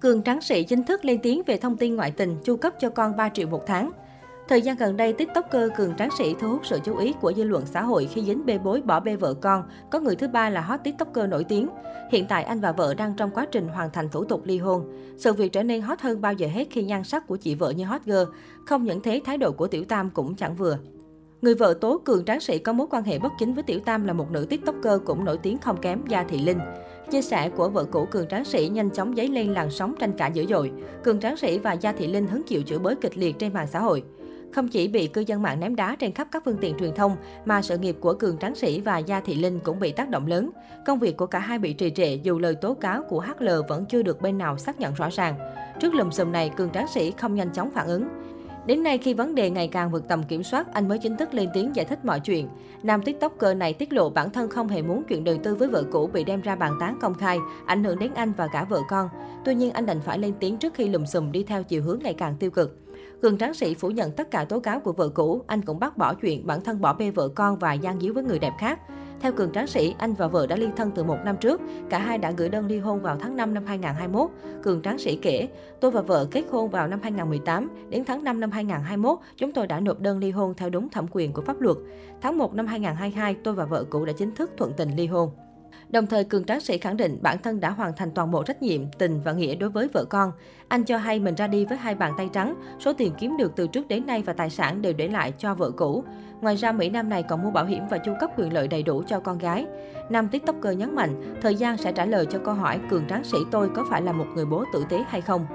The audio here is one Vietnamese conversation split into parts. Cường Tráng Sĩ chính thức lên tiếng về thông tin ngoại tình chu cấp cho con 3 triệu một tháng. Thời gian gần đây, TikToker Cường Tráng Sĩ thu hút sự chú ý của dư luận xã hội khi dính bê bối bỏ bê vợ con, có người thứ ba là hot TikToker nổi tiếng. Hiện tại, anh và vợ đang trong quá trình hoàn thành thủ tục ly hôn. Sự việc trở nên hot hơn bao giờ hết khi nhan sắc của chị vợ như hot girl. Không những thế, thái độ của Tiểu Tam cũng chẳng vừa. Người vợ tố Cường Tráng Sĩ có mối quan hệ bất chính với Tiểu Tam là một nữ TikToker cũng nổi tiếng không kém, Gia Thị Linh. Chia sẻ của vợ cũ Cường Tráng Sĩ nhanh chóng dấy lên làn sóng tranh cãi dữ dội. Cường Tráng Sĩ và Gia Thị Linh hứng chịu chửi bới kịch liệt trên mạng xã hội. Không chỉ bị cư dân mạng ném đá trên khắp các phương tiện truyền thông, mà sự nghiệp của Cường Tráng Sĩ và Gia Thị Linh cũng bị tác động lớn. Công việc của cả hai bị trì trệ dù lời tố cáo của HL vẫn chưa được bên nào xác nhận rõ ràng. Trước lùm xùm này, Cường Tráng Sĩ không nhanh chóng phản ứng. Đến nay, khi vấn đề ngày càng vượt tầm kiểm soát, anh mới chính thức lên tiếng giải thích mọi chuyện. Nam TikToker này tiết lộ bản thân không hề muốn chuyện đời tư với vợ cũ bị đem ra bàn tán công khai, ảnh hưởng đến anh và cả vợ con. Tuy nhiên, anh đành phải lên tiếng trước khi lùm xùm đi theo chiều hướng ngày càng tiêu cực. Cường Tráng Sĩ phủ nhận tất cả tố cáo của vợ cũ, anh cũng bác bỏ chuyện bản thân bỏ bê vợ con và gian díu với người đẹp khác. Theo Cường Tráng Sĩ, anh và vợ đã ly thân từ 1 năm trước. Cả hai đã gửi đơn ly hôn vào tháng 5 năm 2021. Cường Tráng Sĩ kể, tôi và vợ kết hôn vào năm 2018. Đến tháng 5 năm 2021, chúng tôi đã nộp đơn ly hôn theo đúng thẩm quyền của pháp luật. Tháng 1 năm 2022, tôi và vợ cũ đã chính thức thuận tình ly hôn. Đồng thời, Cường Tráng Sĩ khẳng định bản thân đã hoàn thành toàn bộ trách nhiệm, tình và nghĩa đối với vợ con. Anh cho hay mình ra đi với 2 bàn tay trắng, số tiền kiếm được từ trước đến nay và tài sản đều để lại cho vợ cũ. Ngoài ra, Mỹ Nam này còn mua bảo hiểm và chu cấp quyền lợi đầy đủ cho con gái. Nam TikToker nhấn mạnh, thời gian sẽ trả lời cho câu hỏi Cường Tráng Sĩ tôi có phải là một người bố tử tế hay không.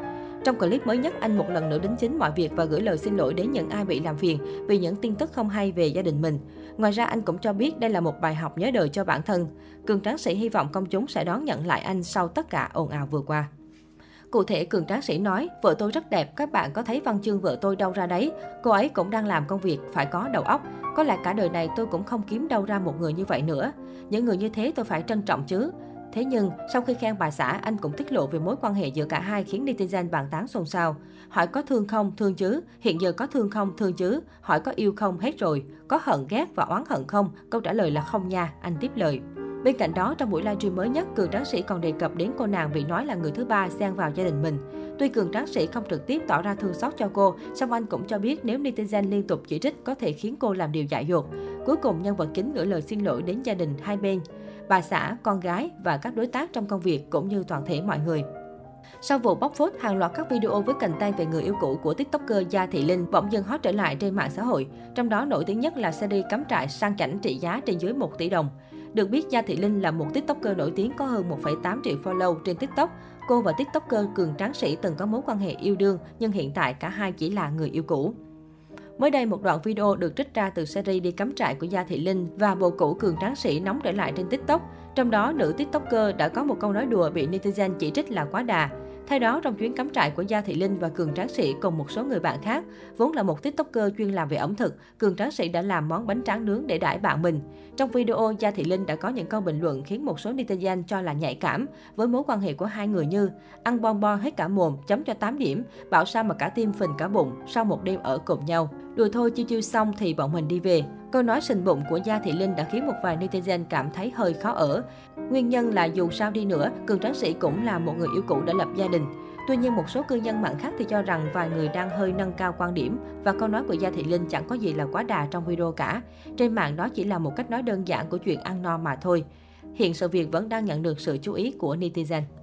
Trong clip mới nhất, anh một lần nữa đính chính mọi việc và gửi lời xin lỗi đến những ai bị làm phiền vì những tin tức không hay về gia đình mình. Ngoài ra, anh cũng cho biết đây là một bài học nhớ đời cho bản thân. Cường Tráng Sĩ hy vọng công chúng sẽ đón nhận lại anh sau tất cả ồn ào vừa qua. Cụ thể, Cường Tráng Sĩ nói, vợ tôi rất đẹp, các bạn có thấy văn chương vợ tôi đâu ra đấy. Cô ấy cũng đang làm công việc, phải có đầu óc. Có lẽ cả đời này tôi cũng không kiếm đâu ra một người như vậy nữa. Những người như thế tôi phải trân trọng chứ. Thế nhưng, sau khi khen bà xã, anh cũng tiết lộ về mối quan hệ giữa cả hai khiến netizen bàn tán xôn xao. Hỏi có thương không? Thương chứ. Hiện giờ có thương không? Thương chứ. Hỏi có yêu không? Hết rồi. Có hận ghét và oán hận không? Câu trả lời là không nha, anh tiếp lời. Bên cạnh đó, trong buổi livestream mới nhất, Cường Tráng Sĩ còn đề cập đến cô nàng bị nói là người thứ ba xen vào gia đình mình. Tuy Cường Tráng Sĩ không trực tiếp tỏ ra thương xót cho cô, song anh cũng cho biết nếu netizen liên tục chỉ trích có thể khiến cô làm điều dại dột. Cuối cùng, nhân vật chính gửi lời xin lỗi đến gia đình hai bên, bà xã, con gái và các đối tác trong công việc cũng như toàn thể mọi người. Sau vụ bóc phốt hàng loạt các video với cành tay về người yêu cũ của TikToker Gia Thị Linh bỗng dưng hot trở lại trên mạng xã hội. Trong đó nổi tiếng nhất là series cắm trại sang chảnh trị giá trên dưới 1 tỷ đồng. Được biết, Gia Thị Linh là một TikToker nổi tiếng có hơn 1,8 triệu follow trên TikTok. Cô và TikToker Cường Tráng Sĩ từng có mối quan hệ yêu đương, nhưng hiện tại cả hai chỉ là người yêu cũ. Mới đây, một đoạn video được trích ra từ series đi cắm trại của Gia Thị Linh và bồ cũ Cường Tráng Sĩ nóng trở lại trên TikTok. Trong đó, nữ TikToker đã có một câu nói đùa bị netizen chỉ trích là quá đà. Thay đó, trong chuyến cắm trại của Gia Thị Linh và Cường Tráng Sĩ cùng một số người bạn khác, vốn là một TikToker chuyên làm về ẩm thực, Cường Tráng Sĩ đã làm món bánh tráng nướng để đãi bạn mình. Trong video, Gia Thị Linh đã có những câu bình luận khiến một số netizen cho là nhạy cảm với mối quan hệ của hai người như ăn bon bon hết cả mồm, chấm cho 8 điểm, bảo sao mà cả tim phình cả bụng, sau một đêm ở cùng nhau. Đùa thôi chiêu chiêu xong thì bọn mình đi về. Câu nói sình bụng của Gia Thị Linh đã khiến một vài netizen cảm thấy hơi khó ở. Nguyên nhân là dù sao đi nữa, Cường Tráng Sĩ cũng là một người yêu cũ đã lập gia đình. Tuy nhiên, một số cư dân mạng khác thì cho rằng vài người đang hơi nâng cao quan điểm và câu nói của Gia Thị Linh chẳng có gì là quá đà trong video cả. Trên mạng đó chỉ là một cách nói đơn giản của chuyện ăn no mà thôi. Hiện sự việc vẫn đang nhận được sự chú ý của netizen.